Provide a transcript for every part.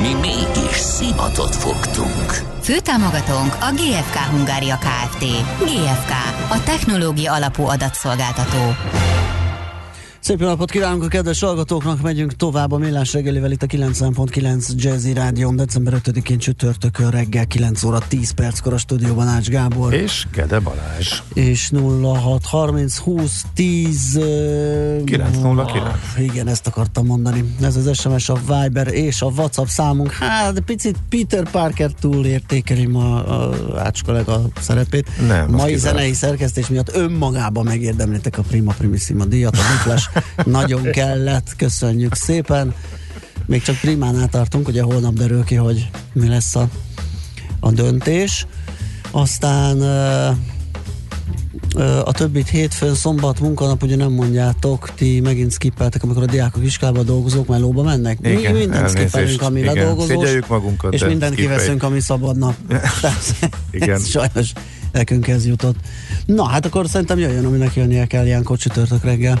Mi mégis szimatot fogtunk. Főtámogatónk a GFK Hungária Kft. GFK, a technológia alapú adatszolgáltató. Szép jó napot kívánunk a kedves hallgatóknak, megyünk tovább a Millás reggelivel itt a 90.9 Jazzy Rádión, december 5-én csütörtökön reggel 9 óra 10 perckor a stúdióban Ács Gábor. És Kede Balázs. És 0630 20 10 909. Igen, ezt akartam mondani. Ez az SMS, a Viber és a WhatsApp számunk. Hát picit Peter Parker túlértékeli ma Ács kollega szerepét. Nem, mai zenei szerkesztés miatt önmagában megérdemlitek a Prima Primissima díjat, a duplás nagyon kellett, köszönjük szépen. Még csak Primánál tartunk, ugye holnap derül ki, hogy mi lesz a döntés. Aztán a többit hétfőn, szombat, munkanap, ugye nem mondjátok, ti megint skippeltek, amikor a diákok iskolában dolgozók mellóba mennek. Igen, mi mindent skippelünk, amire dolgozós, és mindent kiveszünk, ami szabadna. Igen. Sajnos nekünk ez jutott. Na, hát akkor szerintem jöjjön, aminek jönnie kell ilyenkor csütörtök reggel.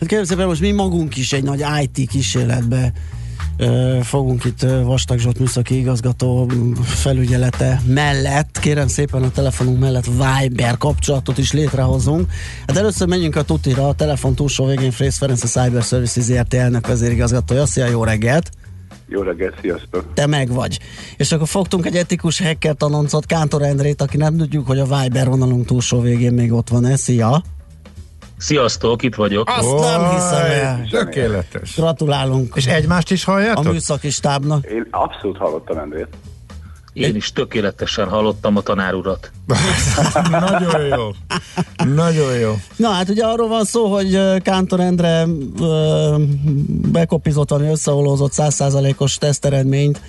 Hát kérem szépen, most mi magunk is egy nagy IT kísérletbe fogunk itt Vastag Zsolt műszaki igazgató felügyelete mellett, kérem szépen a telefonunk mellett Viber kapcsolatot is létrehozunk. Hát először menjünk a tutira, a telefon túlsó végén Fréz Ferenc, a Cyber Services ZRT elnök vezérigazgatója. Szia, jó reggelt! Jó reggelt, sziasztok! Te meg vagy. És akkor fogtunk egy etikus hacker tanoncot, Kántor Endrét, aki nem tudjuk, hogy a Viber vonalunk túlsó végén még ott van-e. Szia! Sziasztok, itt vagyok. Azt nem hiszem el. Tökéletes. Gratulálunk. És egymást is halljátok? A műszaki stábnak. Én abszolút hallottam Endrét. Én is tökéletesen hallottam a tanár urat. Nagyon jó. Nagyon jó. Na hát ugye arról van szó, hogy Kántor Endre bekopizott, ami összeolózott 100%-os teszteredményt,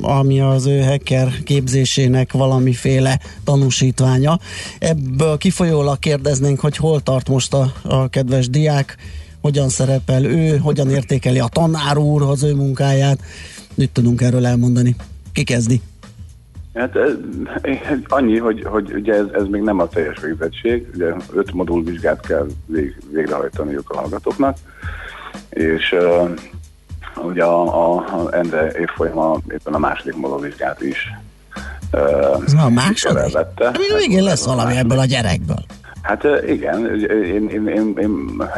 ami az ő hacker képzésének valamiféle tanúsítványa. Ebből kifolyólag kérdeznénk, hogy hol tart most a kedves diák, hogyan szerepel ő, hogyan értékeli a tanár úr az ő munkáját. Mit tudunk erről elmondani? Ki kezdi? Hát, annyi, hogy ugye ez még nem a teljes végzettség, ugye 5 modul vizsgát kell végrehajtaniuk a hallgatóknak, és ugye a Endre évfolyama éppen a második modulvizsgát is. Ez már a második? Végén lesz valami ebből a gyerekből. Hát igen, én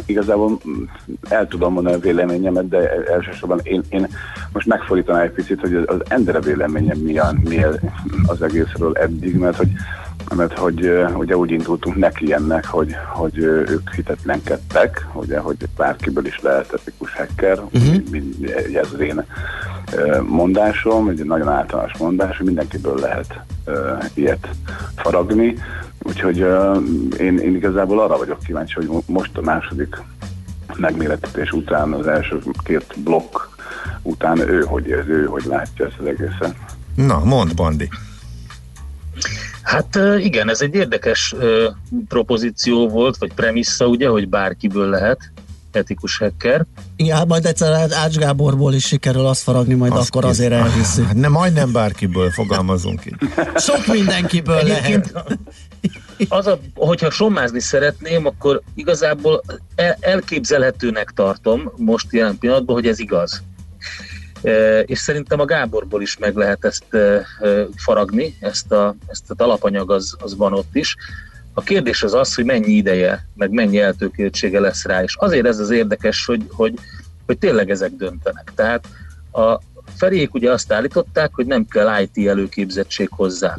igazából el tudom mondani a véleményemet, de elsősorban én most megfordítanám egy picit, hogy az Endre véleményem mi az egészről eddig, mert hogy ugye úgy indultunk neki ennek, hogy ők hitetlenkedtek, ugye, hogy bárkiből is lehet etikus hacker, ez az én mondásom, egy nagyon általános mondás, hogy mindenkiből lehet ilyet faragni, úgyhogy én igazából arra vagyok kíváncsi, hogy most a második megmérettetés után, az első 2 blokk után ő hogy látja ezt az egészen. Na, mondd, Bandi! Hát igen, ez egy érdekes propozíció volt, vagy premissza, ugye, hogy bárkiből lehet etikus hacker. Igen, hát majd egyszer Ács Gáborból is sikerül azt faragni, majd azt akkor azért elhiszi. Ne, majdnem bárkiből fogalmazunk itt. Sok mindenkiből egyébként lehet. Hogyha sommázni szeretném, akkor igazából elképzelhetőnek tartom most jelen pillanatban, hogy ez igaz. És szerintem a Gáborból is meg lehet ezt faragni, ezt az alapanyag az van ott is. A kérdés az az, hogy mennyi ideje, meg mennyi eltökéltsége lesz rá, és azért ez az érdekes, hogy tényleg ezek döntenek. Tehát a Feriék ugye azt állították, hogy nem kell IT előképzettség hozzá.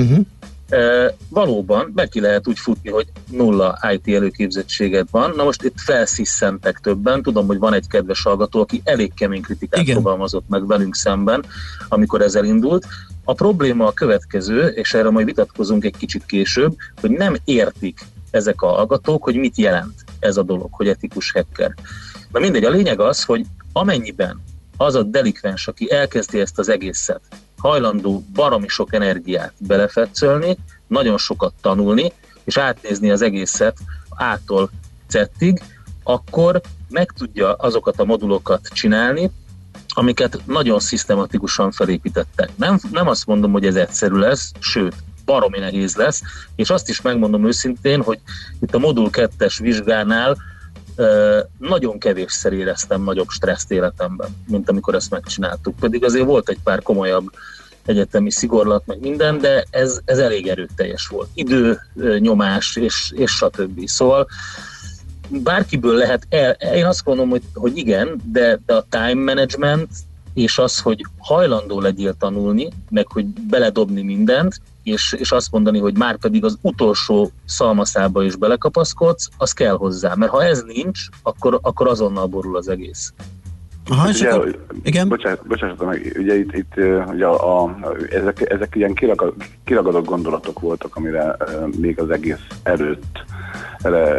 Valóban be ki lehet úgy futni, hogy nulla IT előképzettséged van. Na most itt felszisszentek többen. Tudom, hogy van egy kedves hallgató, aki elég kemény kritikát fogalmazott meg velünk szemben, amikor ez elindult. A probléma a következő, és erre majd vitatkozunk egy kicsit később, hogy nem értik ezek a hallgatók, hogy mit jelent ez a dolog, hogy etikus hacker. Na mindegy, a lényeg az, hogy amennyiben az a delikvens, aki elkezdi ezt az egészet, hajlandó baromi sok energiát belefetszölni, nagyon sokat tanulni, és átnézni az egészet A-tól Z-ig, akkor meg tudja azokat a modulokat csinálni, amiket nagyon szisztematikusan felépítettek. Nem azt mondom, hogy ez egyszerű lesz, sőt, baromi nehéz lesz, és azt is megmondom őszintén, hogy itt a modul 2-es vizsgánál nagyon kevésszer éreztem nagyobb stresszt életemben, mint amikor ezt megcsináltuk. Pedig azért volt egy pár komolyabb egyetemi szigorlat, meg minden, de ez elég erőteljes volt. Idő, nyomás, és stb. Szóval bárkiből lehet, én azt gondolom, hogy igen, de a time management és az, hogy hajlandó legyél tanulni, meg hogy beledobni mindent, és azt mondani, hogy már pedig az utolsó szalmaszába is belekapaszkodsz, az kell hozzá, mert ha ez nincs, akkor azonnal borul az egész. Aha, és ugye, igen? Bocsánat, meg, ugye itt ugye ezek ilyen kiragadott gondolatok voltak, amire még az egész előtt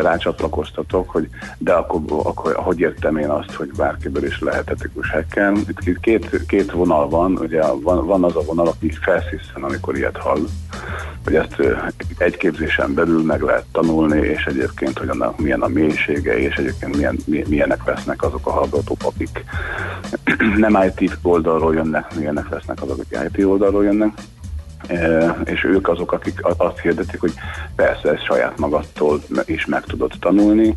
rácsatlakoztatok, hogy de akkor hogy értem én azt, hogy bárkiből is lehet etikus hacker. Itt két vonal van, ugye van az a vonal, aki felsziszen, amikor ilyet hall, hogy ezt egy képzésen belül meg lehet tanulni, és egyébként, hogy annak milyen a mélysége, és egyébként milyenek vesznek azok a hallgatók, akik nem IT oldalról jönnek, milyenek vesznek azok, akik IT oldalról jönnek. És ők azok, akik azt hirdetik, hogy persze ezt saját magadtól is meg tudod tanulni.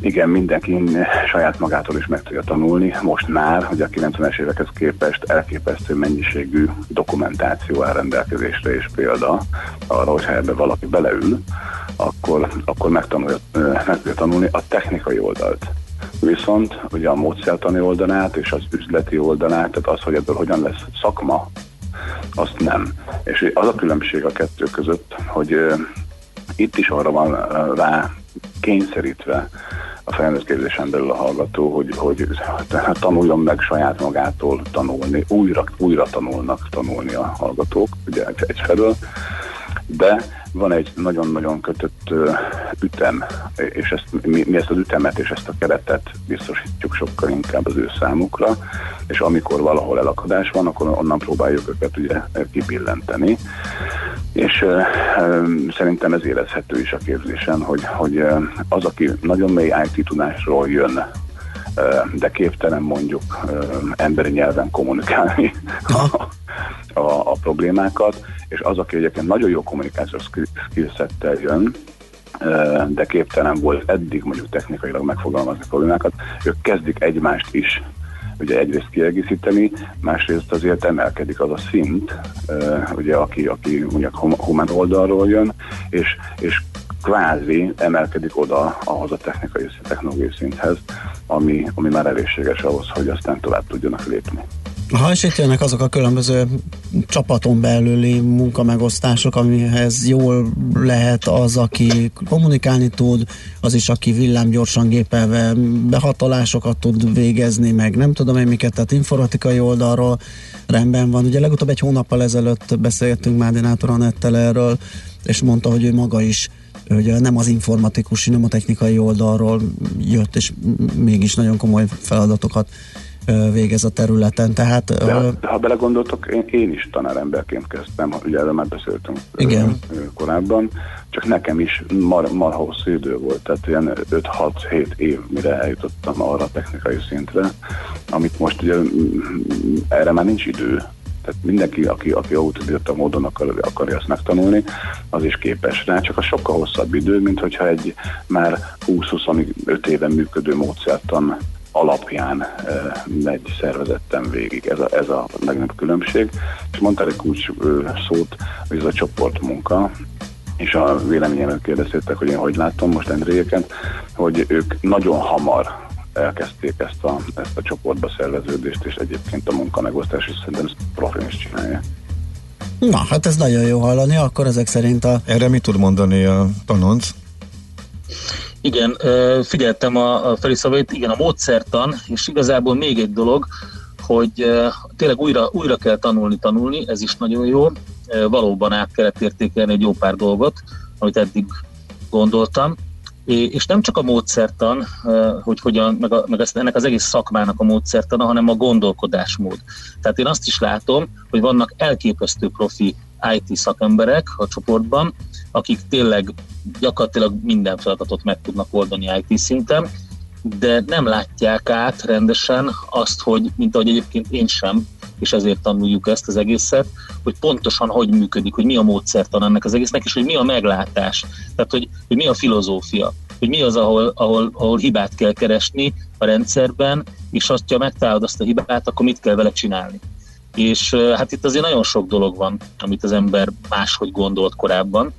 Igen, mindenki saját magától is meg tudja tanulni. Most már, hogy a 90-es évekhez képest elképesztő mennyiségű dokumentáció áll rendelkezésre és példa arra, hogyha ebbe valaki beleül, akkor meg tudja tanulni a technikai oldalt. Viszont ugye a módszertani oldalát és az üzleti oldalát, tehát az, hogy ebből hogyan lesz szakma, azt nem. És az a különbség a kettő között, hogy itt is arra van rá kényszerítve a felnőttképzésen belül a hallgató, hogy tanuljon meg saját magától tanulni, újra tanulnak tanulni a hallgatók, ugye egyfelől, de van egy nagyon-nagyon kötött ütem, és mi ezt az ütemet és ezt a keretet biztosítjuk sokkal inkább az ő számukra, és amikor valahol elakadás van, akkor onnan próbáljuk őket ugye kibillenteni, és szerintem ez érezhető is a képzésen, hogy az, aki nagyon mély IT-tudásról jön, de képtelen mondjuk emberi nyelven kommunikálni a problémákat, és az, aki egyébként nagyon jó kommunikációs skillsettel jön, de képtelen volt eddig mondjuk technikailag megfogalmazni problémákat, ők kezdik egymást is ugye egyrészt kiegészíteni, másrészt azért emelkedik az a szint, ugye aki mondjuk humán oldalról jön, és kvázi emelkedik oda ahhoz a technikai technológiai szinthez, ami már elégséges ahhoz, hogy aztán tovább tudjanak lépni. Ha és itt jönnek azok a különböző csapaton belüli munkamegosztások, amihez jól lehet az, aki kommunikálni tud, az is, aki villámgyorsan gépelve behatolásokat tud végezni, meg nem tudom én miket, tehát informatikai oldalról rendben van. Ugye legutóbb egy hónappal ezelőtt beszélgettünk Márinátor Anettel erről, és mondta, hogy ő maga is, hogy nem az informatikus, nomotechnikai oldalról jött, és mégis nagyon komoly feladatokat végez a területen. Tehát, de ha belegondoltok, én is tanáremberként kezdtem, ugye erről már beszéltünk korábban, csak nekem is marha hosszú idő volt, tehát ilyen 5-6-7 év, mire eljutottam arra a technikai szintre, amit most ugye erre már nincs idő. Tehát mindenki, aki autodidakta módon akarja ezt megtanulni, az is képes rá, csak az sokkal hosszabb idő, mint hogyha egy már 20-25 éven működő módszertan alapján megy szervezetten végig. Ez a legnagyobb különbség. És mondtál egy kulcs szót, hogy ez a csoportmunka, és a véleményemet kérdeztétek, hogy én hogy látom most Endréjéken, hogy ők nagyon hamar elkezdték ezt a csoportba szerveződést, és egyébként a munkamegosztás is szerintem ezt profin is csinálja. Na, hát ez nagyon jó hallani, akkor ezek szerint a... Erre mit tud mondani a tanonc? Igen, figyeltem a Feri szavait, igen, a módszertan, és igazából még egy dolog, hogy tényleg újra kell tanulni, ez is nagyon jó, valóban át kellett értékelni egy jó pár dolgot, amit eddig gondoltam, és nem csak a módszertan, hogy hogyan, meg ennek az egész szakmának a módszertana, hanem a gondolkodásmód. Tehát én azt is látom, hogy vannak elképesztő profi IT szakemberek a csoportban, akik tényleg gyakorlatilag minden feladatot meg tudnak oldani IT szinten, de nem látják át rendesen azt, hogy, mint ahogy egyébként én sem, és ezért tanuljuk ezt az egészet, hogy pontosan hogy működik, hogy mi a módszertan ennek az egésznek, és hogy mi a meglátás, tehát hogy mi a filozófia, hogy mi az, ahol hibát kell keresni a rendszerben, és azt, ha megtalálod azt a hibát, akkor mit kell vele csinálni. És hát itt azért nagyon sok dolog van, amit az ember máshogy gondolt korábban,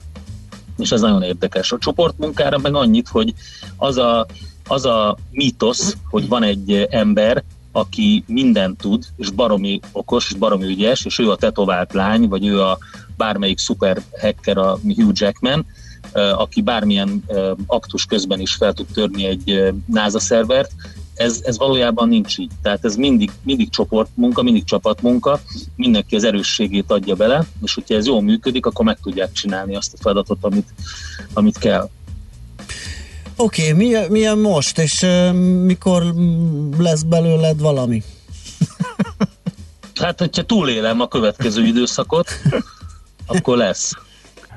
és ez nagyon érdekes. A csoportmunkára meg annyit, hogy az a mítosz, hogy van egy ember, aki mindent tud, és baromi okos, és baromi ügyes, és ő a tetovált lány, vagy ő a bármelyik szuper hacker, a Hugh Jackman, aki bármilyen aktus közben is fel tud törni egy NASA szervert. Ez valójában nincs így. Tehát ez mindig csoportmunka, mindig csapatmunka, mindenki az erősségét adja bele, és hogyha ez jól működik, akkor meg tudják csinálni azt a feladatot, amit kell. Oké, milyen most, és mikor lesz belőled valami? Hát, hogyha túlélem a következő időszakot, akkor lesz.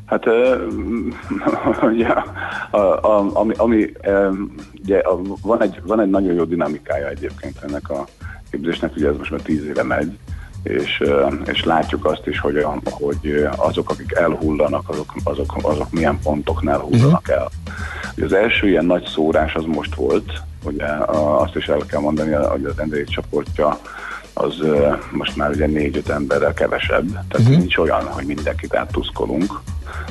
Hát, van egy nagyon jó dinamikája egyébként ennek a képzésnek, ugye ez most már 10 éve megy, és látjuk azt is, hogy azok, akik elhullanak, azok milyen pontoknál hullanak el. Ugye az első ilyen nagy szórás az most volt, ugye azt is el kell mondani, hogy az Endre csoportja az most már ugye 4-5 emberrel kevesebb, tehát nincs olyan, hogy mindenkit áttuszkolunk,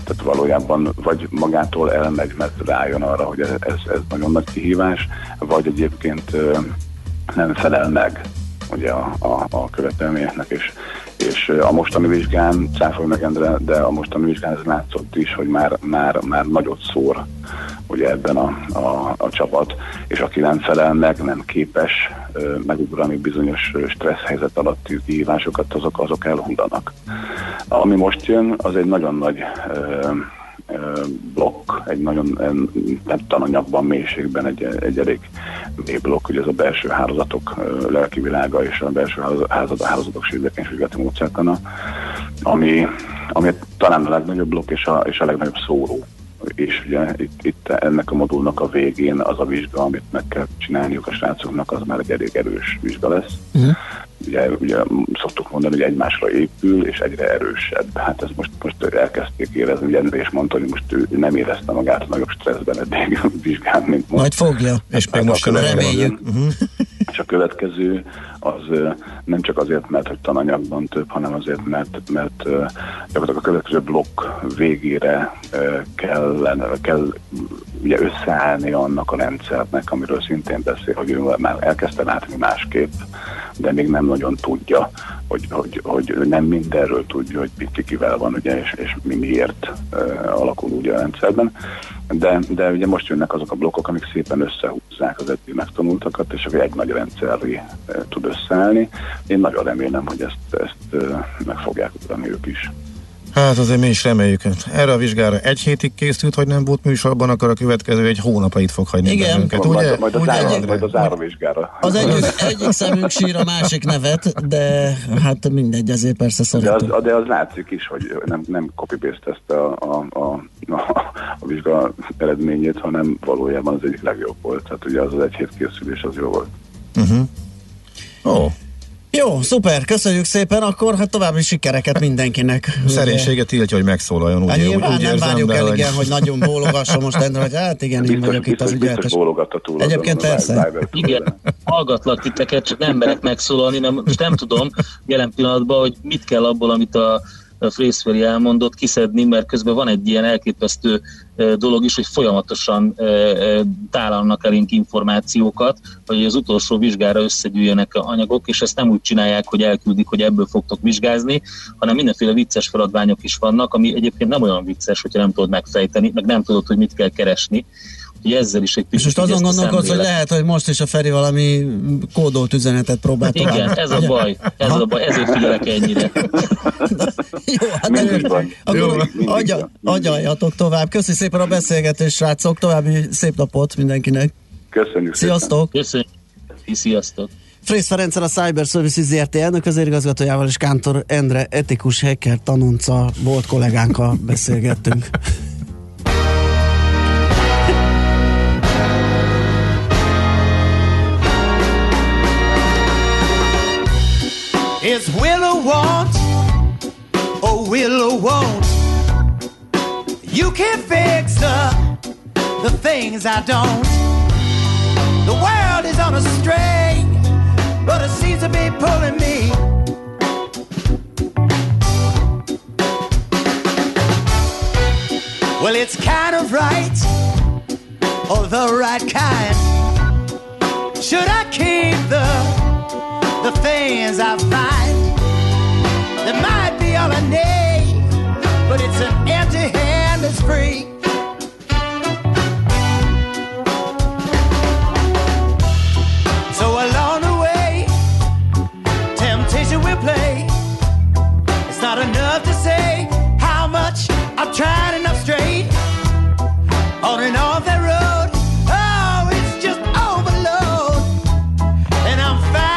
tehát valójában vagy magától elmegy, mert rájön arra, hogy ez nagyon nagy kihívás, vagy egyébként nem felel meg ugye a követelményeknek, és a mostani vizsgán, cáfolj meg Endre, de a mostani vizsgán ez látszott is, hogy már nagyot szór ugye ebben a csapat, és aki nem felel meg, nem képes megugrani bizonyos stressz helyzet alatti kihívásokat, azok elhullanak. Ami most jön, az egy nagyon nagy blokk, egy nagyon tananyagban, mélységben egy elég mély blokk, ugye ez a belső hálózatok lelki világa és a belső hálózatok sérülékenységvizsgálati módszertana, ami talán a legnagyobb blokk és a legnagyobb szóró. És ugye itt ennek a modulnak a végén az a vizsga, amit meg kell csinálniuk a srácoknak, az már egy elég erős vizsga lesz. Ugye szoktuk mondani, hogy egymásra épül, és egyre erősebb. Hát ezt most elkezdték érezni, ugye Endre is mondta, hogy most ő nem érezte magát a nagyobb stresszben eddig a vizsgán, mint most. Majd fogja, és hát most reméljük. És a következő az nem csak azért, mert hogy tananyagban több, hanem azért, mert gyakorlatilag a következő blokk végére kell ugye összeállni annak a rendszernek, amiről szintén beszél, hogy ő már elkezdte látni másképp, de még nem nagyon tudja, hogy nem mindenről tudja, hogy kikivel van, ugye, és miért alakul úgy a rendszerben. De ugye most jönnek azok a blokkok, amik szépen összehúzzák az eddig megtanultakat, és egy nagy rendszerré tud összeállni. Én nagyon remélem, hogy ezt meg fogják ugrani ők is. Hát azért mi is reméljük. Erre a vizsgára 1 hétig készült, hogy nem volt műsorban, akkor a következő egy hónapait fog hagyni. Igen, majd az áravizsgára. Az egyik szemünk sír, a másik nevet, de hát mindegy, azért persze szeretünk. De az látszik is, hogy nem copy-paste-ezte a vizsga eredményét, hanem valójában az egyik legjobb volt. Tehát ugye az 1 hét készülés az jó volt. Jó, szuper, köszönjük szépen, akkor hát további sikereket mindenkinek. Szerénységet tiltja, hogy megszólaljon. Úgy, nyilván úgy nem várjuk el, igen, hogy nagyon bólogasson most Endre, hogy hát igen, én vagyok itt az ügyeletes. Egyébként persze. Igen, hallgatlak titeket, csak nem merek megszólalni, mert most nem tudom jelen pillanatban, hogy mit kell abból, amit a Fréz Feri elmondott, kiszedni, mert közben van egy ilyen elképesztő dolog is, hogy folyamatosan tálalnak elénk információkat, hogy az utolsó vizsgára összegyűjjenek anyagok, és ezt nem úgy csinálják, hogy elküldik, hogy ebből fogtok vizsgázni, hanem mindenféle vicces feladványok is vannak, ami egyébként nem olyan vicces, hogyha nem tudod megfejteni, meg nem tudod, hogy mit kell keresni. Ezzel is egy és most azon gondolkodsz, hogy lehet, hogy most is a Feri valami kódolt üzenetet próbál. Hát igen, ez a baj, ezért figyelek ennyire. Jó, hát agyaljatok tovább. Köszi szépen a beszélgetést, srácok, további szép napot mindenkinek. Köszönjük szépen. Sziasztok. Köszönjük. Sziasztok. Fréz Ferenccel, a Cyber Services ZRT elnök vezérigazgatójával és Kántor Endre etikus hacker tanonca volt kollégánkkal beszélgettünk. Is willow want, oh willow won't. You can't fix the things I don't. The world is on a string, but it seems to be pulling me. Well, it's kind of right, or the right kind. Should I keep the things I find? That might be all I need, but it's an empty hand that's free. So along the way, temptation will play. It's not enough to say how much I've tried and I'm straight. On and off that road, oh, it's just overload. And I'm fine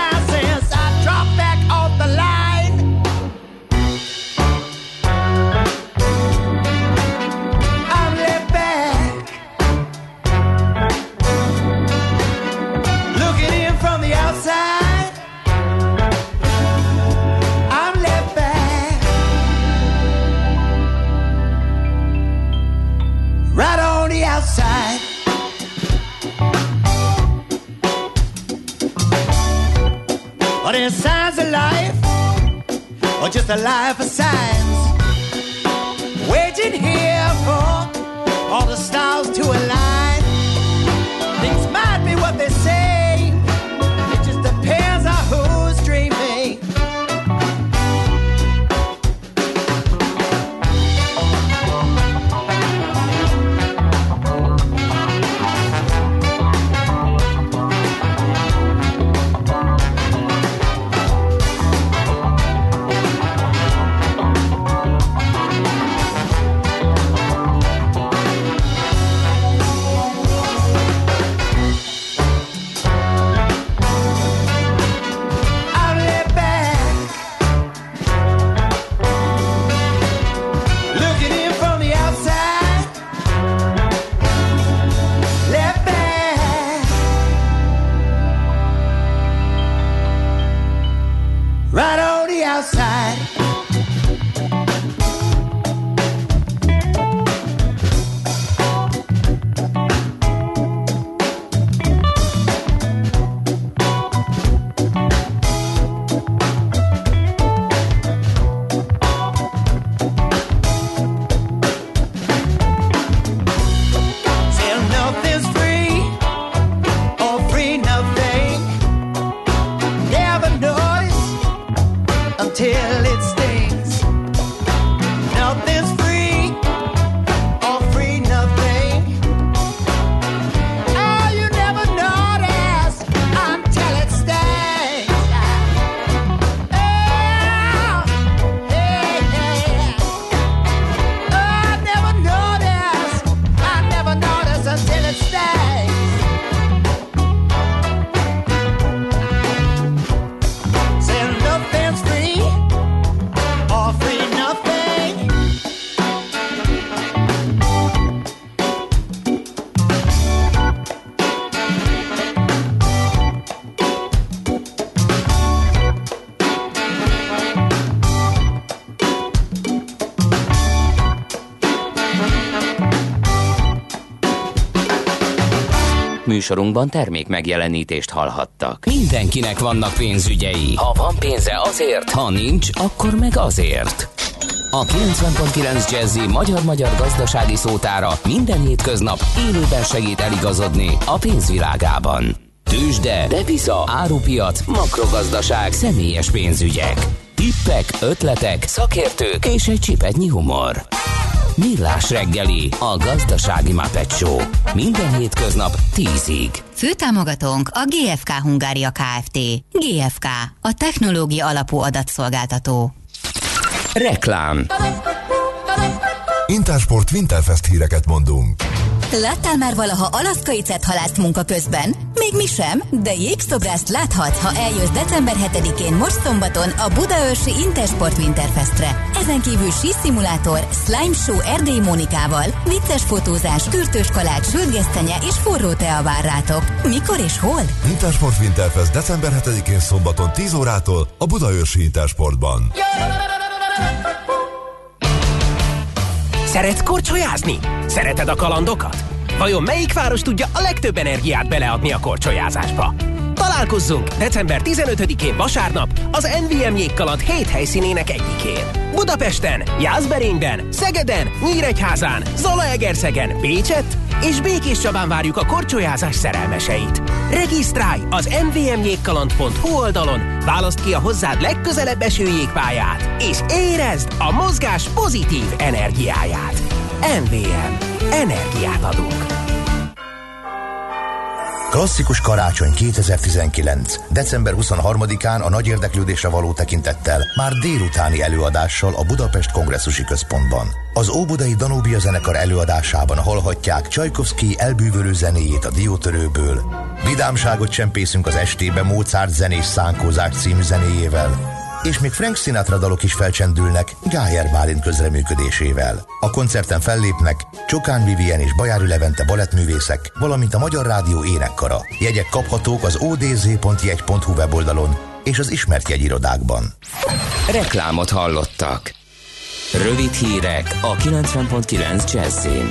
the line. I'm laid back, looking in from the outside. I'm laid back, right on the outside. But there's signs of life, or just a life of signs, waiting here for all the stars to align. Things might be what they say, it just depends on who's dreaming. Műsorunkban termék megjelenítést hallhattak. Mindenkinek vannak pénzügyei. Ha van pénze azért, ha nincs, akkor meg azért. a 90.9 Jazzy magyar-magyar gazdasági szótára minden hétköznap élőben segít eligazodni a pénzvilágában. Tőzsde, depisza, árupiac, makrogazdaság, személyes pénzügyek, tippek, ötletek, szakértők és egy csipetnyi humor. Millás reggeli, a gazdasági Muppet Show. Minden hétköznap 10-ig. Főtámogatónk a GFK Hungária Kft. GFK, a technológia alapú adatszolgáltató. Reklám. Intersport Winterfest híreket mondunk. Láttál már valaha alaszkai cethalászt munka közben? Még mi sem, de jégszobrást láthatsz, ha eljössz december 7-én most szombaton a budaörsi Intersport Winterfestre. Ezen kívül síszimulátor, slime show Erdély Mónikával, vicces fotózás, kürtős kalács, sültgesztenye és forró tea vár rátok. Mikor és hol? Intersport Winterfest december 7-én szombaton 10 órától a budaörsi Intersportban. Szeretsz korcsolyázni? Szereted a kalandokat? Vajon melyik város tudja a legtöbb energiát beleadni a korcsolyázásba? Találkozzunk december 15-én vasárnap az NVM jégkaland 7 helyszínének egyikén. Budapesten, Jászberényben, Szegeden, Nyíregyházán, Zalaegerszegen, Bécsett és Békéscsabán várjuk a korcsolyázás szerelmeseit. Regisztrálj az mvmjégkaland.hu oldalon, válaszd ki a hozzád legközelebb eső jégpályát, és érezd a mozgás pozitív energiáját. MVM. Energiát adunk. Klasszikus karácsony 2019. December 23-án a nagy érdeklődésre való tekintettel már délutáni előadással a Budapest Kongresszusi Központban. Az Óbudai Danubia zenekar előadásában hallhatják Csajkovszkij elbűvölő zenéjét a Diótörőből. Vidámságot csempészünk az estébe Mozart zenés szánkózás című zenéjével, és még Frank Sinatra dalok is felcsendülnek Gájer Bálint közreműködésével. A koncerten fellépnek Csokán Vivien és Bajári Levente balettművészek, valamint a Magyar Rádió énekkara. Jegyek kaphatók az odz.jegy.hu weboldalon és az ismert jegyirodákban. Reklámot hallottak. Rövid hírek a 90.9 Jazzyn.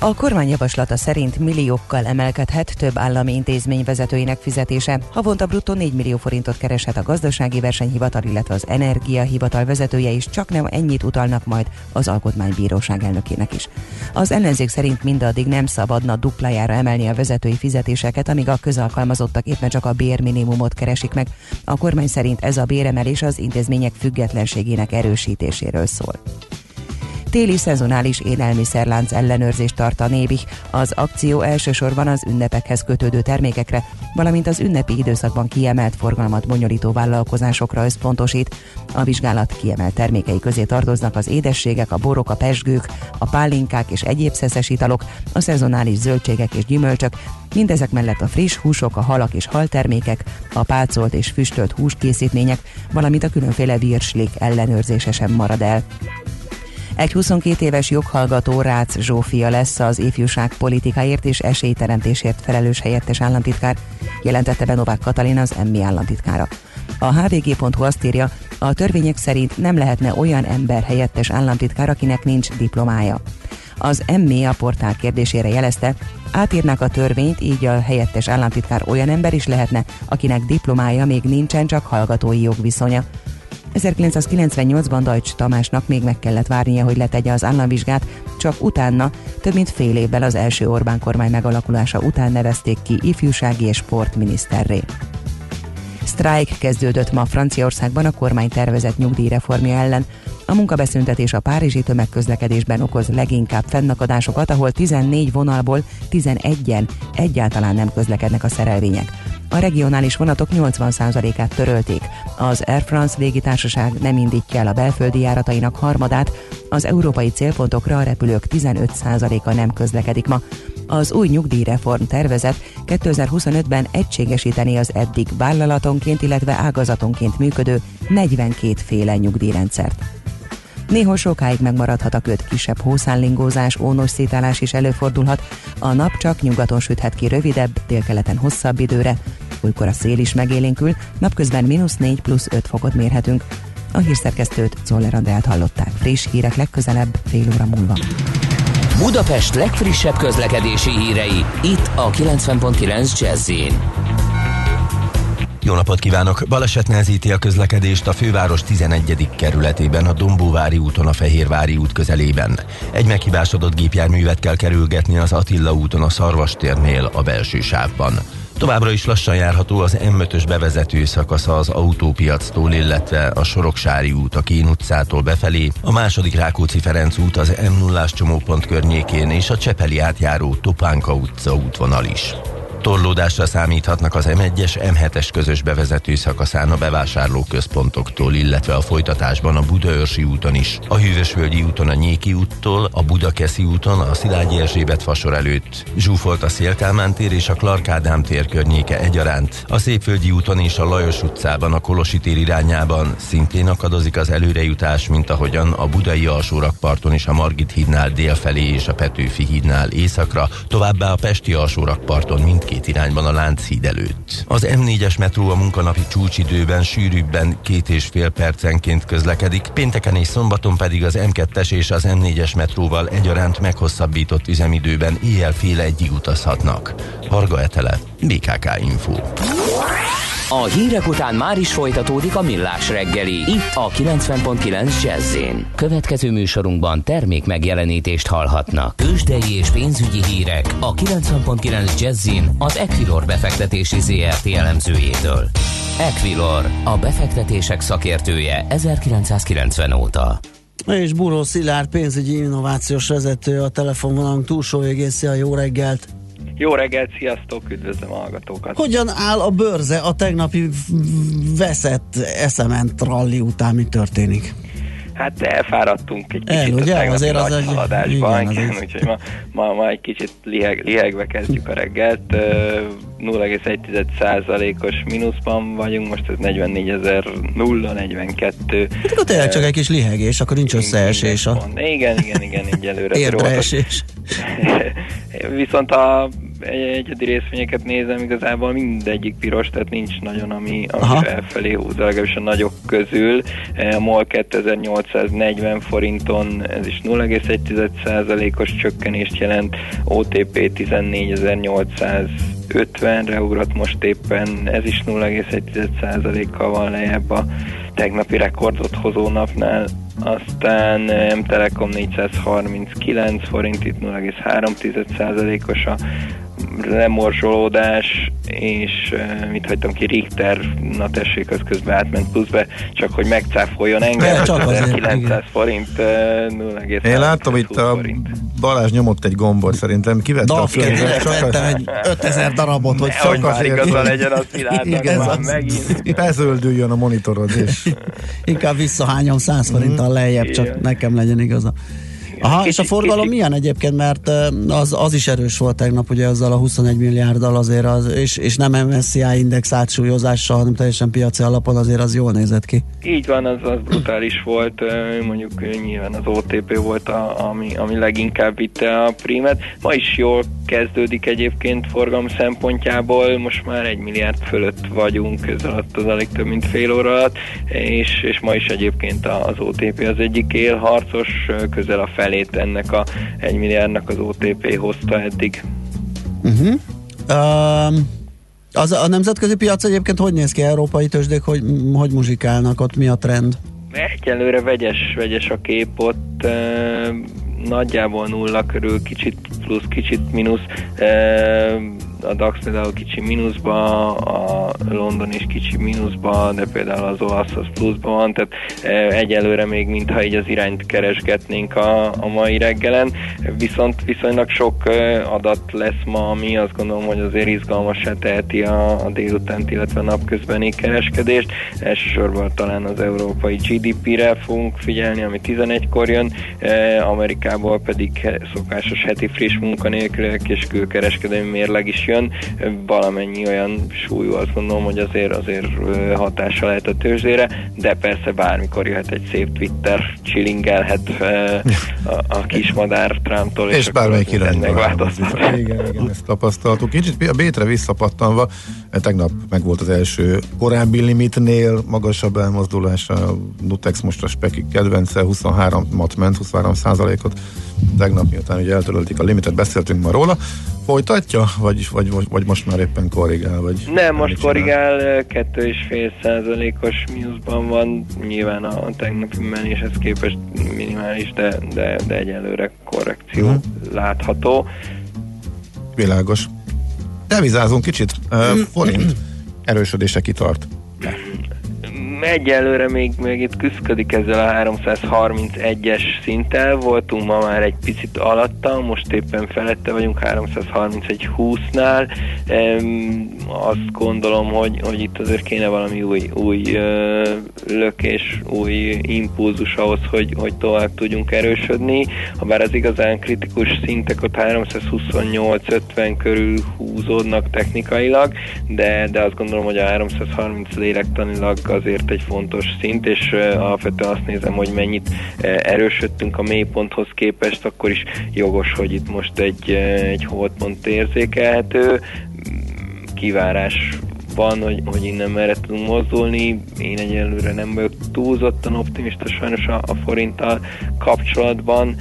A kormány javaslata szerint milliókkal emelkedhet több állami intézmény vezetőinek fizetése. Havonta bruttó 4 millió forintot kereshet a Gazdasági Versenyhivatal, illetve az Energiahivatal vezetője is, csaknem ennyit utalnak majd az Alkotmánybíróság elnökének is. Az ellenzék szerint mindaddig nem szabadna duplájára emelni a vezetői fizetéseket, amíg a közalkalmazottak éppen csak a bérminimumot keresik meg. A kormány szerint ez a béremelés az intézmények függetlenségének erősítéséről szól. Téli szezonális élelmiszerlánc ellenőrzést tart a Nébih. Az akció elsősorban az ünnepekhez kötődő termékekre, valamint az ünnepi időszakban kiemelt forgalmat bonyolító vállalkozásokra összpontosít. A vizsgálat kiemelt termékei közé tartoznak az édességek, a borok, a pezsgők, a pálinkák és egyéb szeszes italok, a szezonális zöldségek és gyümölcsök, mindezek mellett a friss húsok, a halak és haltermékek, a pácolt és füstölt húskészítmények, valamint a különféle virslik ellenőrzése sem marad el. Egy 22 éves joghallgató Rácz Zsófia lesz az ifjúságpolitikáért és esélyteremtésért felelős helyettes államtitkár, jelentette be Novák Katalin, az MMI államtitkára. A hvg.hu azt írja, a törvények szerint nem lehetne olyan ember helyettes államtitkár, akinek nincs diplomája. Az MMI a portál kérdésére jelezte, átírnák a törvényt, így a helyettes államtitkár olyan ember is lehetne, akinek diplomája még nincsen, csak hallgatói jogviszonya. 1998-ban Deutsch Tamásnak még meg kellett várnia, hogy letegye az államvizsgát, csak utána, több mint fél évvel az első Orbán kormány megalakulása után nevezték ki ifjúsági és sportminiszterré. Sztrájk kezdődött ma Franciaországban a kormány tervezett nyugdíjreformja ellen. A munkabeszüntetés a párizsi tömegközlekedésben okoz leginkább fennakadásokat, ahol 14 vonalból 11-en egyáltalán nem közlekednek a szerelvények. A regionális vonatok 80%-át törölték. Az Air France légitársaság nem indítja el a belföldi járatainak harmadát, az európai célpontokra a repülők 15%-a nem közlekedik ma. Az új nyugdíjreform tervezet 2025-ben egységesíteni az eddig vállalatonként, illetve ágazatonként működő 42 féle nyugdíjrendszert. Néhol sokáig megmaradhat a köd, kisebb hószállingózás, ónos szétálás is előfordulhat. A nap csak nyugaton süthet ki rövidebb, délkeleten hosszabb időre. Újkor a szél is megélénkül, napközben -4 + 5 fokot mérhetünk. A hírszerkesztőt, Zoller Andát hallották. Friss hírek legközelebb fél óra múlva. Budapest legfrissebb közlekedési hírei, itt a 90.9 Jazz-in. Jó napot kívánok! Baleset nehezíti a közlekedést a főváros 11. kerületében, a Dombóvári úton a Fehérvári út közelében. Egy meghibásodott gépjárművet kell kerülgetni az Attila úton a Szarvastérnél a belső sávban. Továbbra is lassan járható az M5-ös bevezető szakasza az autópiactól, illetve a Soroksári út a Kén utcától befelé, a második Rákóczi Ferenc út az M0-as csomópont környékén és a Csepeli átjáró Topánka utca útvonal is. Torlódásra számíthatnak az M1-es, M7-es közös bevezető szakaszán a bevásárlóközpontoktól, illetve a folytatásban a Budaörsi úton is, a Hűvösvölgyi úton a Nyéki úttól, a Budakeszi úton a Szilágyi Erzsébet fasor előtt. Zsúfolt a Szél-Kálmán tér és a Clark Ádám tér környéke egyaránt, a Szépvölgyi úton és a Lajos utcában a Kolosi tér irányában szintén akadozik az előrejutás, mint ahogyan a budai alsórakparton és a Margit hídnál délfelé és a Petőfi hídnál északra, továbbá a pesti alsórakparton mindkét irányban a Lánchíd előtt. Az M4-es metró a munkanapi csúcsidőben sűrűbben 2,5 percenként közlekedik, pénteken és szombaton pedig az M2-es és az M4-es metróval egyaránt meghosszabbított üzemidőben éjjel fél egyig utazhatnak. Harga Etele, BKK Info. A hírek után már is folytatódik a Millás reggeli, itt a 90.9 Jazz-en. Következő műsorunkban termék megjelenítést hallhatnak. Tőzsdei és pénzügyi hírek a 90.9 Jazz-en az Equilor befektetési ZRT elemzőjétől. Equilor, a befektetések szakértője 1990 óta. És Buró Szilárd pénzügyi innovációs vezető a telefonvonalunk túlsó végén. Szia, jó reggelt! Jó reggelt, sziasztok, üdvözlöm a hallgatókat! Hogyan áll a bőrze a tegnapi veszett eszement ralli után, mi történik? Hát elfáradtunk egy kicsit a tegnapi nagy haladásban, úgyhogy ma egy kicsit lihegve kezdjük a reggelt. 0,1%-os mínuszban vagyunk, most ez 44.042. Hát akkor tényleg csak egy kis lihegés, akkor nincs összeesés. Igen, így előre. Érdeesés. Viszont a egyedi részvényeket nézem, igazából mindegyik piros, tehát nincs nagyon, ami felfelé húzza, legalábbis a nagyok közül. A MOL 2840 forinton, ez is 0,1%-os csökkenést jelent, OTP 14.850-re ugrott most éppen, ez is 0,1%-kal van lejjebb a tegnapi rekordot hozó napnál. Aztán M-Telekom 439 forint, itt 0,3%-os a lemorzsolódás, és mit hagytam ki, Richter, na tessék, az közben átment pluszbe, csak hogy megcáfoljon engem, 900 forint, 0,3. Én láttam itt forint. Balázs nyomott egy gombot, szerintem kivette a főzőt. Vettem egy 5000 darabot, hogy csak az igazán legyen, az világnak megint. Bezöldüljön a monitorod is. Inkább visszahányom 100 forinttal lejjebb, csak nekem legyen igaza. Aha, és a forgalom milyen egyébként, mert az is erős volt tegnap, ugye azzal a 21 milliárddal azért, és nem MSCI index átsúlyozással, hanem teljesen piaci alapon, azért az jól nézett ki. Így van, az brutális volt, mondjuk nyilván az OTP volt, ami leginkább vitte a prímet. Ma is jól kezdődik egyébként forgalom szempontjából, most már 1 milliárd fölött vagyunk, ez alatt az alig több mint fél óra alatt, és ma is egyébként az OTP az egyik élharcos, közel a felét ennek a 1 milliárdnak az OTP hozta eddig. A nemzetközi piac egyébként hogy néz ki, európai tőzsdék, hogy muzsikálnak ott, mi a trend? Egyelőre vegyes a kép ott, nagyjából nulla körül, kicsit plusz, kicsit mínusz, a DAX például kicsi mínuszba, a London is kicsi mínuszba, de például az olasz az pluszban van, tehát egyelőre még mintha így az irányt keresgetnénk a mai reggelen, viszont viszonylag sok adat lesz ma, ami azt gondolom, hogy azért izgalmassá teheti a délutánt, illetve napközbeni kereskedést. Elsősorban talán az európai GDP-re fogunk figyelni, ami 11-kor jön, Amerikából pedig szokásos heti friss munkanélküliek és külkereskedelmi mérleg is jön, valamennyi olyan súlyú, azt gondolom, hogy azért hatása lehet a tőzsdére, de persze bármikor jöhet egy szép Twitter, csilingelhet a kismadár Trumptól, és bármelyik irányba változtat. Igen, ezt tapasztaltuk. Kicsit a B-tre visszapattanva, tegnap meg volt az első korábbi limitnél magasabb elmozdulás, a Nutex most a spekik kedvence, 23-ot ment, 23%-ot, tegnap miután ugye eltörölték a limitet, beszéltünk ma róla, folytatja? Vagy most már éppen korrigál? Vagy nem, most korrigál, 2,5%-os mínuszban van, nyilván a tegnapi menéshez képest minimális, de egyelőre korrekció látható. Világos. Devizázunk kicsit, forint erősödése kitart. Egyelőre még itt küszködik ezzel a 331-es szinttel, voltunk ma már egy picit alatta, most éppen felette vagyunk 331.20-nál. Azt gondolom, hogy itt azért kéne valami új lökés, új impulzus ahhoz, hogy tovább tudjunk erősödni, habár az igazán kritikus szintek ott 328-50 körül húzódnak technikailag, de azt gondolom, hogy a 330 lélektanilag azért egy fontos szint, és alapvetően azt nézem, hogy mennyit erősödtünk a mélyponthoz képest, akkor is jogos, hogy itt most egy holdpont érzékelhető. Kivárás van, hogy innen merre tudunk mozdulni. Én egyelőre nem vagyok túlzottan optimista sajnos a forinttal kapcsolatban,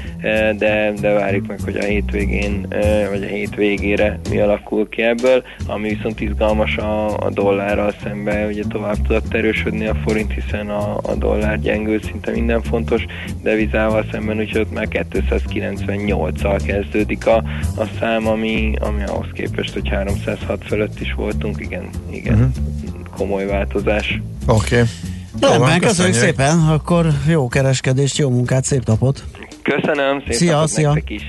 de várjuk meg, hogy a hétvégén vagy a hétvégére mi alakul ki ebből, ami viszont izgalmas a dollárral szemben, ugye tovább tudott erősödni a forint, hiszen a dollár gyengül szinte minden fontos devizával szemben, úgyhogy ott már 298-al kezdődik a szám, ami ahhoz képest, hogy 306 fölött is voltunk, igen. Komoly változás. Oké. Rendben, köszönjük szépen, akkor jó kereskedést, jó munkát, szép napot! Köszönöm, szép napot nektek is!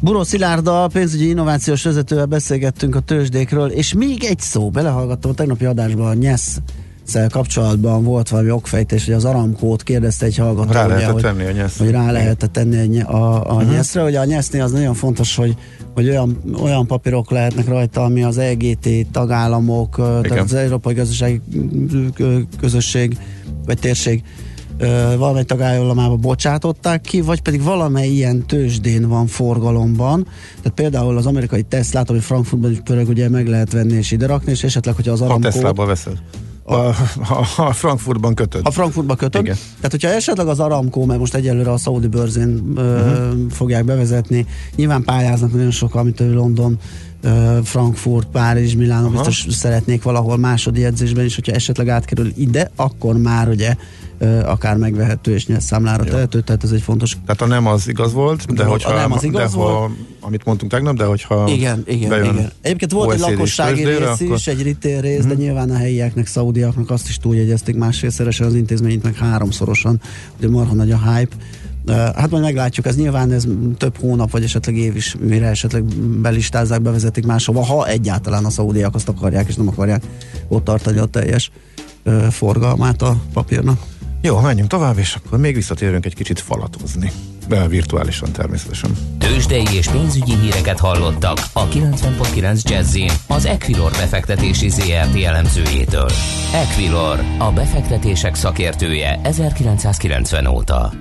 Buró Szilárd, a pénzügyi innovációs vezetővel beszélgettünk a tőzsdékről, és még egy szó, belehallgattam a tegnapi adásban a NYESZ-szel kapcsolatban volt valami okfejtés, hogy az Aramcót kérdezte egy hallgató, hogy rá lehetett tenni a NYESZ-re, hogy a NYESZ-nél az nagyon fontos, hogy olyan papírok lehetnek rajta, ami az EGT tagállamok, tehát az Európai Gazdasági Közösség vagy térség valamely tagállamába bocsátották ki, vagy pedig valamely ilyen tőzsdén van forgalomban. Tehát például az amerikai Teslát, ami Frankfurtban is pörög, ugye meg lehet venni és ide rakni, és esetleg, hogyha az Aramco... A Teslába veszed. Ha Frankfurtban kötöd. Igen. Tehát, hogyha esetleg az Aramco, mert most egyelőre a szaudi börzén fogják bevezetni, nyilván pályáznak nagyon sokan, mint London, Frankfurt, Párizs, Milánó, biztos szeretnék valahol második edzésben is, hogyha esetleg átkerül ide, akkor már ugye akár megvehető és nyert számlára tehető, tehát ez egy fontos... Tehát a nem az igaz volt, de hogyha amit mondtunk tegnap, de hogyha igen. Egyébként volt egy lakossági rész is, egy retail rész, de nyilván a helyieknek, szaudiaknak azt is túljegyezték másfélszeresen az intézményt, meg háromszorosan, ugye marha nagy a hype. Hát majd meglátjuk, ez nyilván ez több hónap, vagy esetleg év is, mire esetleg belistázzák, bevezetik máshova, ha egyáltalán a szaudiak azt akarják, és nem akarják ott tartani a teljes forgalmát a papírnak. Jó, menjünk tovább, és akkor még visszatérünk egy kicsit falatozni. De virtuálisan természetesen. Tőzsdei és pénzügyi híreket hallottak a 90.9 Jazzin az Equilor befektetési ZRT elemzőjétől. Equilor, a befektetések szakértője 1990 óta.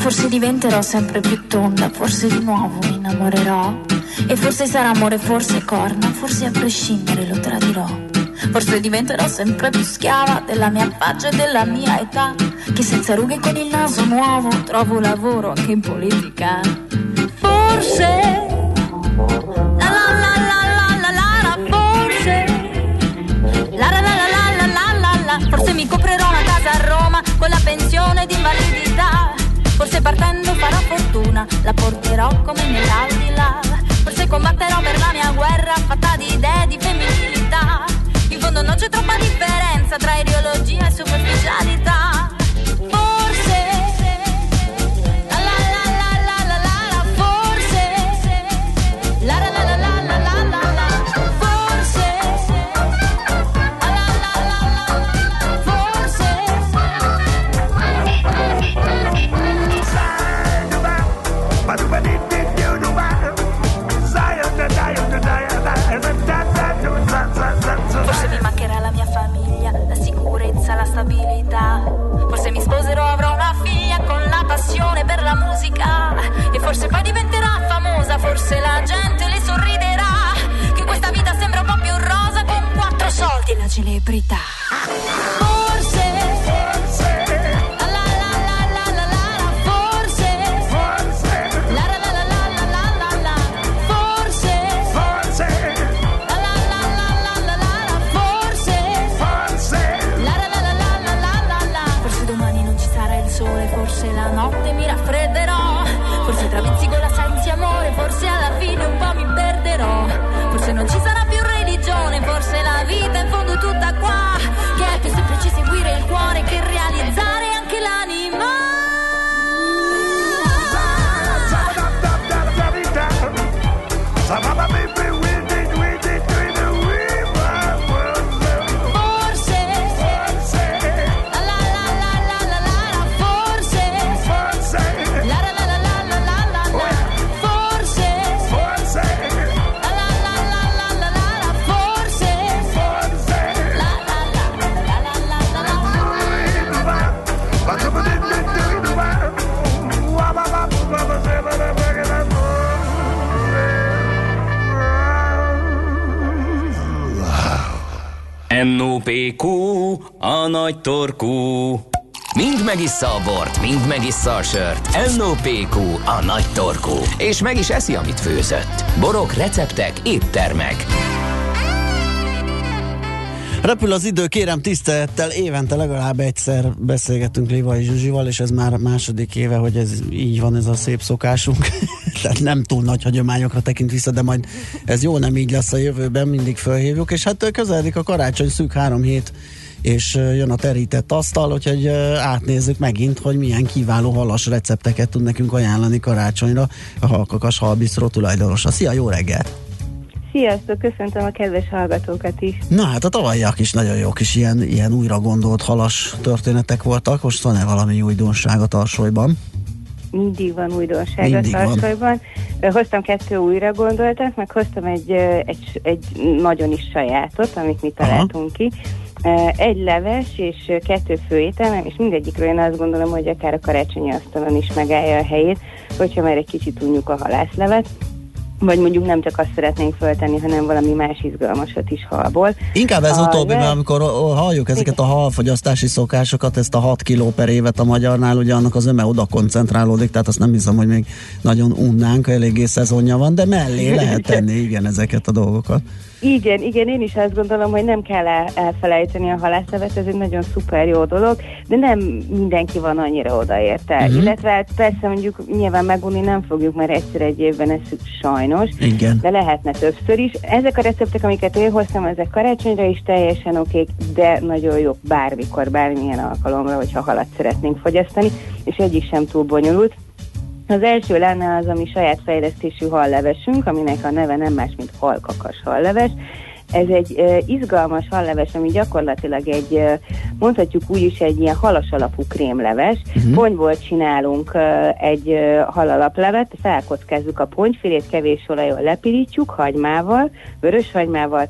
Forse diventerò sempre più tonda, forse di nuovo mi innamorerò. E forse sarà amore, forse corna, forse a prescindere lo tradirò. Forse diventerò sempre più schiava della mia faccia e della mia età, che senza rughe con il naso nuovo trovo lavoro anche in politica. Forse la la la la la la la la, forse la la la la la la la, forse mi comprerò una casa a Roma con la pensione di invalidità. Forse partendo farò fortuna, la porterò come nell'aldilà. Forse combatterò per la mia guerra fatta di idee di femminilità. In fondo non c'è troppa differenza tra ideologia e superficialità. Forse la la la la la la la, forse la la la la la la la la la, forse la la la la la la, forse. celebrita. NOPQ, a nagy torkú. Mind megissza a bort, mind megissza a sört. NOPQ, a nagy torkú. És meg is eszi, amit főzött. Borok, receptek, éttermek. Repül az idő, kérem tisztelettel, évente legalább egyszer beszélgetünk Lévai Zsuzsival, és ez már második éve, hogy ez így van, ez a szép szokásunk. Tehát nem túl nagy hagyományokra tekint vissza, de majd ez jó, nem így lesz a jövőben, mindig fölhívjuk, és hát közeledik a karácsony, szűk 3 hét, és jön a terített asztal, úgyhogy átnézzük megint, hogy milyen kiváló halas recepteket tud nekünk ajánlani karácsonyra a Kakas Halbisztró tulajdonosa. Szia, jó reggelt! Sziasztok, köszöntöm a kedves hallgatókat is. Na hát a tavalyiak is nagyon jók is, ilyen újra gondolt halas történetek voltak. Most van-e valami újdonság a tarsolyban? Mindig van újdonság a tarsolyban. Hoztam 2 újra gondoltat, meg hoztam egy nagyon is sajátot, amit mi találtunk ki. Egy leves és 2 főétel, és mindegyikről én azt gondolom, hogy akár a karácsonyi asztalon is megállja a helyét, hogyha már egy kicsit unjuk a halászlevet. Vagy mondjuk nem csak azt szeretnénk föltenni, hanem valami más izgalmasat is halból. Inkább ez utóbbi, mert amikor halljuk ezeket a halfogyasztási szokásokat, ezt a 6 kiló per évet a magyarnál, ugye annak az öme oda koncentrálódik, tehát azt nem hiszem, hogy még nagyon unnánk, eléggé szezonja van, de mellé lehet tenni, igen, ezeket a dolgokat. Igen, én is azt gondolom, hogy nem kell elfelejteni a halászlevet, ez egy nagyon szuper jó dolog, de nem mindenki van annyira odaérte. Uh-huh. Illetve hát persze mondjuk nyilván megunni nem fogjuk, mert egyszer egy évben eszük sajnos, igen, de lehetne többször is. Ezek a receptek, amiket én hoztam, ezek karácsonyra is teljesen okék, de nagyon jók bármikor, bármilyen alkalomra, hogyha halat szeretnénk fogyasztani, és egyik sem túl bonyolult. Az első lenne az, ami saját fejlesztésű hallevesünk, aminek a neve nem más, mint halkakas halleves. Ez egy izgalmas halleves, ami gyakorlatilag egy, mondhatjuk úgy is, egy ilyen halas alapú krémleves. Uh-huh. Ponyból csinálunk egy halalaplevet, felkockázzuk a ponyfilét, kevés olajon lepirítjuk hagymával, vöröshagymával,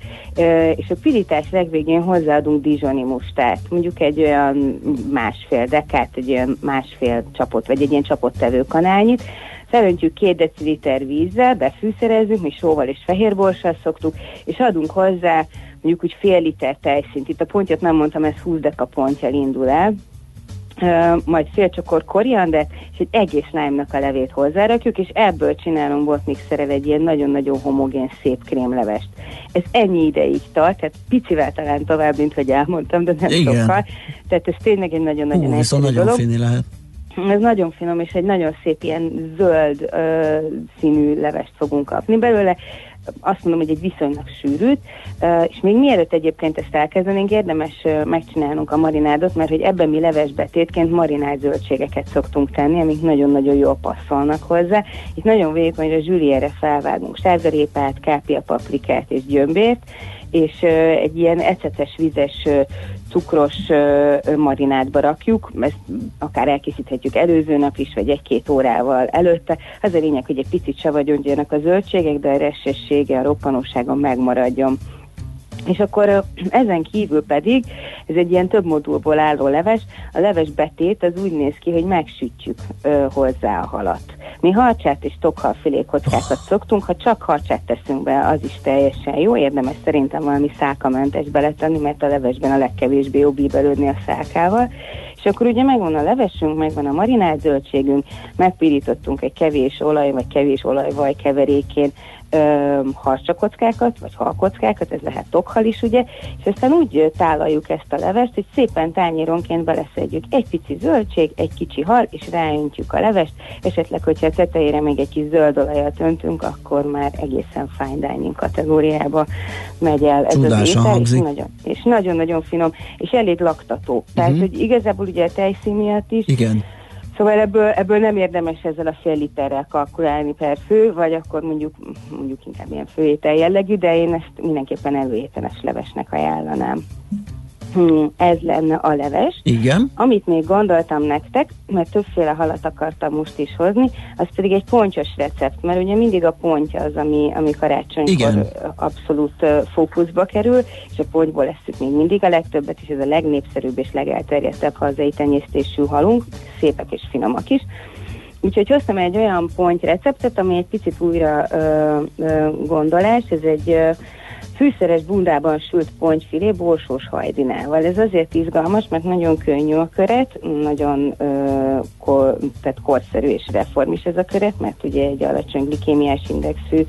és a pirítás legvégén hozzáadunk dijoni mustát, mondjuk egy olyan másfél dekát, egy olyan másfél csapot, vagy egy ilyen csapottevő kanálnyit. Felöntjük 2 deciliter vízzel, befűszerezzük, mi sóval és fehérborssal szoktuk, és adunk hozzá mondjuk úgy fél liter tejszint. Itt a pontyot nem mondtam, ez 20 deka pontyjal indul el. Majd fél csokor koriandert, és egy egész lájmnak a levét hozzárakjuk, és ebből csinálunk botmixerrel egy ilyen nagyon-nagyon homogén szép krémlevest. Ez ennyi ideig tart, tehát picivel talán tovább, mint hogy elmondtam, de nem sokkal. Tehát ez tényleg egy nagyon-nagyon egyszerű dolog. Nagyon fini lehet. Ez nagyon finom, és egy nagyon szép ilyen zöld színű levest fogunk kapni belőle. Azt mondom, hogy egy viszonylag sűrűt, és még mielőtt egyébként ezt elkezdenénk, érdemes megcsinálnunk a marinádot, mert hogy ebben mi levesbetétként marinált zöldségeket szoktunk tenni, amik nagyon-nagyon jól passzolnak hozzá. Itt nagyon vékonyra zsüliére felvágunk sárgarépát, kápia paprikát és gyömbért, és egy ilyen ecetes, vizes, cukros marinádba rakjuk, ezt akár elkészíthetjük előző nap is, vagy 1-2 órával előtte. Az a lényeg, hogy egy picit savagyongyjanak a zöldségek, de a ressessége, a roppanósága megmaradjon. És akkor ezen kívül pedig Ez egy ilyen több modulból álló leves. A leves betét az úgy néz ki, hogy megsütjük hozzá a halat. Mi harcsát és tokhalfilék kockákat szoktunk, ha csak harcsát teszünk be, az is teljesen jó. Érdemes szerintem valami szálkamentes beletenni, mert a levesben a legkevésbé jó bíbelődni a szálkával. És akkor ugye megvan a levesünk, megvan a marinált zöldségünk, megpirítottunk egy kevés olaj, vagy kevés olajvaj keverékén harcsakockákat, vagy halkockákat, ez lehet tokhal is, ugye, és aztán úgy tálaljuk ezt a levest, hogy szépen tányéronként beleszedjük egy pici zöldség, egy kicsi hal, és ráöntjük a levest, esetleg, hogyha a tetejére még egy kis zöld olajat öntünk, akkor már egészen fine dining kategóriába megy el ez az étel, és nagyon-nagyon finom, és elég laktató. Tehát, hogy igazából ugye a tejszín miatt is. Igen. Szóval ebből nem érdemes ezzel a fél literrel kalkulálni per fő, vagy akkor mondjuk inkább ilyen főétel jellegű, de én ezt mindenképpen előételes levesnek ajánlanám. Ez lenne a leves. Igen. Amit még gondoltam nektek, mert többféle halat akartam most is hozni, az pedig egy pontyos recept, mert ugye mindig a pontja az, ami karácsonykor igen. abszolút fókuszba kerül, és a pontyból eszük még mindig a legtöbbet, és ez a legnépszerűbb és legelterjedtebb hazai tenyésztésű halunk, szépek és finomak is. Úgyhogy hoztam egy olyan pontreceptet, ami egy picit újra gondolás, ez egy fűszeres bundában sült pontyfilé borsós hajdinával. Ez azért izgalmas, mert nagyon könnyű a köret, nagyon korszerű és reform is ez a köret, mert ugye egy alacsony glikémiás indexű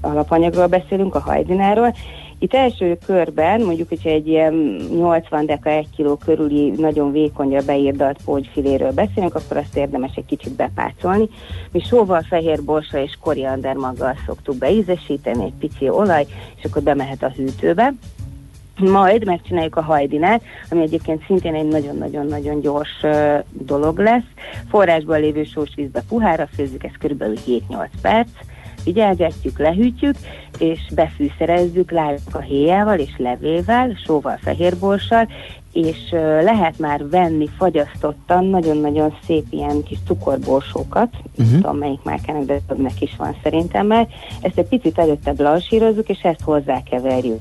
alapanyagról beszélünk, a hajdináról. Itt első körben, mondjuk, hogyha egy ilyen 80 deka 1 kiló körüli nagyon vékonyra beírdalt pontyfiléről beszélünk, akkor azt érdemes egy kicsit bepácolni. Mi sóval, fehér borsra és koriandermaggal szoktuk beízesíteni, egy pici olaj, és akkor bemehet a hűtőbe. Majd megcsináljuk a hajdinát, ami egyébként szintén egy nagyon-nagyon-nagyon gyors dolog lesz. Forrásban lévő sós vízbe puhára főzzük, ez kb. 7-8 perc. Vigyázgatjuk, lehűtjük, és befűszerezzük lájunk a héjával és levével, sóval, fehérborssal, és lehet már venni fagyasztottan nagyon-nagyon szép ilyen kis cukorborsókat, nem tudom melyik márkának, de többnek is van szerintem már. Ezt egy picit előtte blansírozzuk, és ezt hozzákeverjük.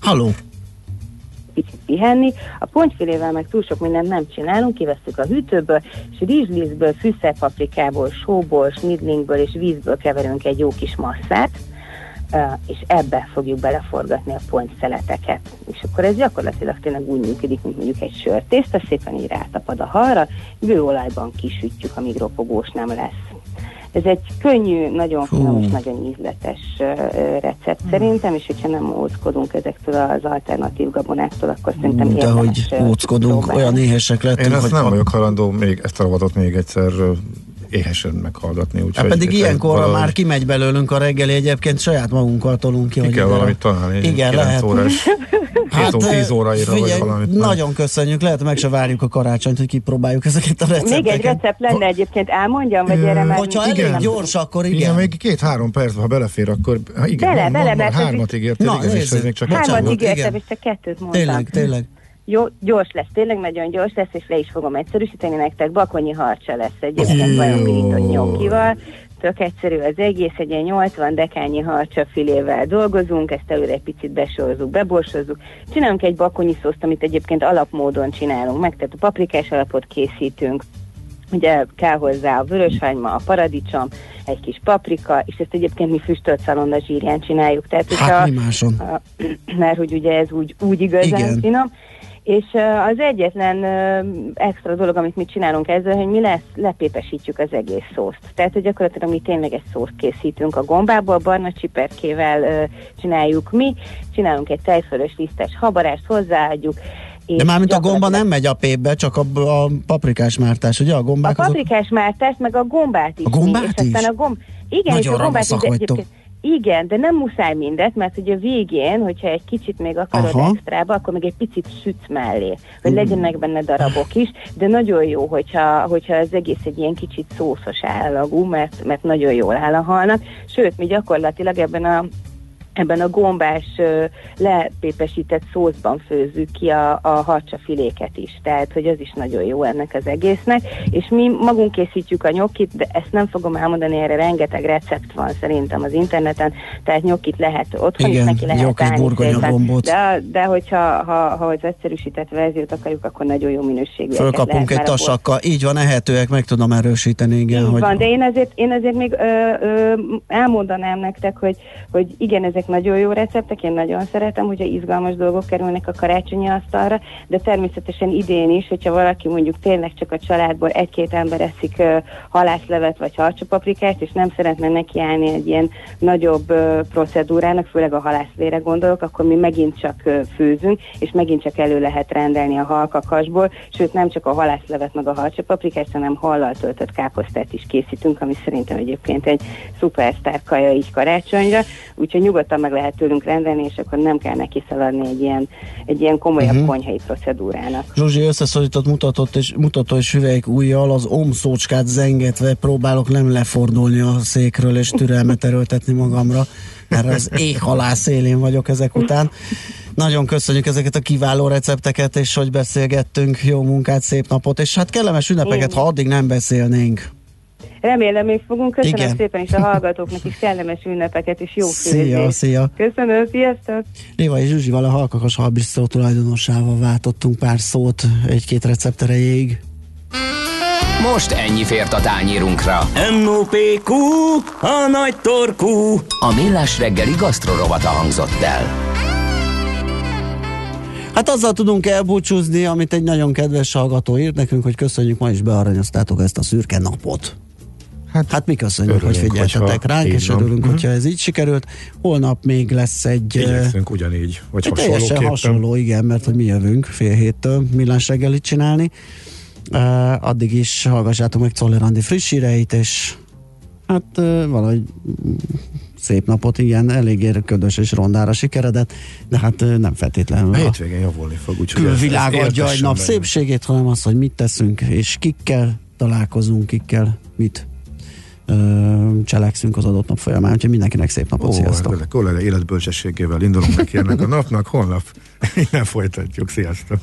Halló! Kicsit pihenni. A pontyfilével meg túl sok mindent nem csinálunk, kivesszük a hűtőből, és rizslízből, fűszerpaprikából, sóból, snidlingből és vízből keverünk egy jó kis masszát, és ebben fogjuk beleforgatni a pontszeleteket. És akkor ez gyakorlatilag tényleg úgy működik, mint mondjuk egy sörtészta, szépen így rátapad a halra, bőolajban kisütjük, amíg ropogós nem lesz. Ez egy könnyű, nagyon finom és nagyon ízletes recept szerintem, és hogyha nem óckodunk ezektől az alternatív gabonáktól, akkor szerintem érdemes. De hogy óckodunk, olyan éhesek lettünk. Én ezt nem vagyok halandó még ezt a rovatot még egyszer éhesen meghallgatni. Úgy, pedig ilyenkorra valami... már kimegy belőlünk a reggeli, egyébként saját magunkkal tolunk ki. Ki kell valamit találni. Igen, lehet. Órás, hát, 7-10 óraira figyelj, vagy valamit. Nagyon meg. Köszönjük, lehet meg se várjuk a karácsonyt, hogy kipróbáljuk ezeket a recepteket. Még egy recept lenne egyébként, elmondjam, vagy erre már... Hogyha elég gyors, akkor igen. Igen, még 2-3 perc, ha belefér, akkor... Igen, bele, 3-at ígértél, és ez még csak 3-at ígértem, és csak 2-t mondtam. Tényleg. Jó, gyors lesz, tényleg nagyon gyors lesz, és le is fogom egyszerűsíteni nektek, bakonyi harcsa lesz egyébként valamilyen nyomkival. Tök egyszerű az egész, egy ilyen 80 dekányi harcsafilével dolgozunk, ezt előre egy picit besorzzuk, beborsozzuk. Csinálunk egy bakonyi szószt, amit egyébként alapmódon csinálunk meg, tehát a paprikás alapot készítünk. Ugye kell hozzá a vöröshagyma, a paradicsom, egy kis paprika, és ezt egyébként mi füstölt szalonna zsírján csináljuk. Tehát, hát mi máson? Mert hogy ugye ez úgy igazán igen. finom. És az egyetlen extra dolog, amit mi csinálunk ezzel, hogy mi lepépesítjük az egész szószt. Tehát, hogy gyakorlatilag mi tényleg egy szószt készítünk a gombából, barna csiperkével csináljuk mi, csinálunk egy tejfölös lisztes habarást, hozzáadjuk. De mármint a gomba nem megy a pépbe, csak a paprikás mártás, ugye? A paprikás mártás, meg a gombát is. A gombát mi, és is? Aztán igen, nagyon és a gombát is egyébként. Igen, de nem muszáj mindet, mert ugye a végén, hogyha egy kicsit még akarod extrába, akkor még egy picit sütsz mellé, hogy legyenek benne darabok is, de nagyon jó, hogyha az egész egy ilyen kicsit szószos állagú, mert nagyon jól áll a halnak, sőt, mi gyakorlatilag ebben a ebben a gombás, lepépesített szószban főzzük ki a harcsafiléket is. Tehát, hogy az is nagyon jó ennek az egésznek. És mi magunk készítjük a nyokit, de ezt nem fogom elmondani, erre rengeteg recept van szerintem az interneten, tehát nyokit lehet otthon, igen, is neki lehet állni. De hogyha az egyszerűsített verziót akarjuk, akkor nagyon jó minőségű. Fölkapunk egy tasakkal, így van, ehetőek, meg tudom erősíteni, igen. Így hogy... van, de én azért még elmondanám nektek, hogy igen, ezek nagyon jó receptek, én nagyon szeretem, hogyha izgalmas dolgok kerülnek a karácsonyi asztalra, de természetesen idén is, hogyha valaki mondjuk tényleg csak a családból egy-két ember eszik halászlevet vagy harcsapaprikát, és nem szeretne nekiállni egy ilyen nagyobb procedúrának, főleg a halászlére gondolok, akkor mi megint csak főzünk, és megint csak elő lehet rendelni a halkakasból, sőt nem csak a halászlevet meg a harcsapaprikát, hanem hallal töltött káposztát is készítünk, ami szerintem egyébként egy szupersztár kaja így karácsonyra, úgyhogy nyugodtan meg lehet tőlünk rendelni, és akkor nem kell neki szaladni egy ilyen komolyabb konyhai procedúrának. Zsuzsi összeszorított mutató és hüvelyk ujjal az omszócskát zengetve próbálok nem lefordulni a székről és türelmet erőltetni magamra, mert az éghhalál szélén vagyok ezek után. Nagyon köszönjük ezeket a kiváló recepteket, és hogy beszélgettünk. Jó munkát, szép napot, és hát kellemes ünnepeket, ha addig nem beszélnénk. Remélem, még fogunk. Köszönöm szépen, és a hallgatóknak is kellemes ünnepeket, és jó főzést. Szia! Köszönöm, sziasztok! Lévai Zsuzsival, a Kakas Halbisztró tulajdonosával váltottunk pár szót egy-két recept erejéig. Most ennyi fért a tányérunkra. M-N-O-P-Q, a nagy torkú. A Millás reggeli gasztrorovata hangzott el. Hát azzal tudunk elbúcsúzni, amit egy nagyon kedves hallgató írt nekünk, hogy köszönjük, ma is bearanyoztátok ezt a szürke napot. Hát mi köszönjük, örülünk, hogy figyeltetek ránk, és örülünk, hogyha ez így sikerült. Holnap még lesz egy... Igyekszünk ugyanígy, vagy hasonlóképpen. Teljesen hasonló, igen, mert hogy mi jövünk fél héttől Millás reggelit csinálni. Addig is hallgassátok meg Zoller Andi friss híreit, és hát valahogy... Szép napot, igen, eléggé ködös és rondára sikeredett, de hát nem feltétlenül. A hétvégén javulni fog, úgyhogy külvilág adja egy nap szépségét, hanem az, hogy mit teszünk, és kikkel találkozunk, kikkel mit cselekszünk az adott nap folyamán, úgyhogy mindenkinek szép napot, sziasztok! Kolléga életbölcsességével indulunk neki ennek a napnak, holnap innen folytatjuk, sziasztok!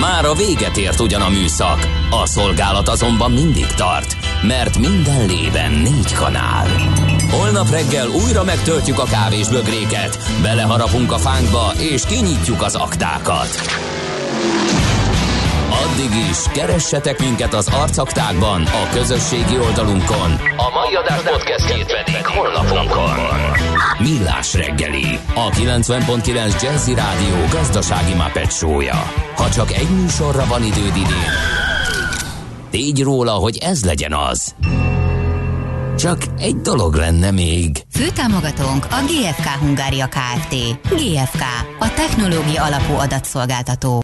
Már a véget ért ugyan a műszak, a szolgálat azonban mindig tart, mert minden lében 4 kanál. Holnap reggel újra megtöltjük a kávés bögréket, beleharapunk a fánkba és kinyitjuk az aktákat. Addig is keressetek minket az arcaktákban, a közösségi oldalunkon. A mai adás podcastjét pedig holnapunkon. Millás reggeli, a 90.9 Jazzy Rádió gazdasági Muppet show-ja. Ha csak egy műsorra van időd idén, tégy róla, hogy ez legyen az. Csak egy dolog lenne még. Főtámogatónk a GFK Hungária Kft. GFK, a technológia alapú adatszolgáltató.